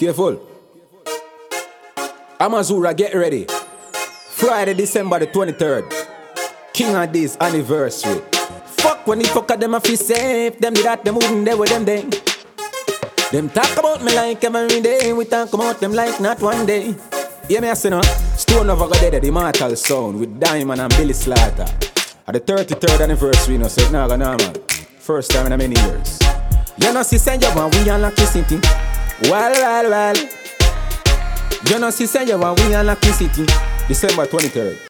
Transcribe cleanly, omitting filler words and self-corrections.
Careful. Amazura, get ready. Friday, December the 23rd. King of this anniversary. Fuck when the fuck of them a feel safe. Them did that, them wouldn't they with them thing. Them talk about me like every day. We talk about them like not one day. Hear me a sinner? Stone over God dead, the immortal sound. With Diamond and Billy Slater. At the 33rd anniversary, no, so it's not gonna happen. First time in many years. You know, see, send your one, we unlock this city. Well. You know, see, send your one, we unlock this city. December 23rd.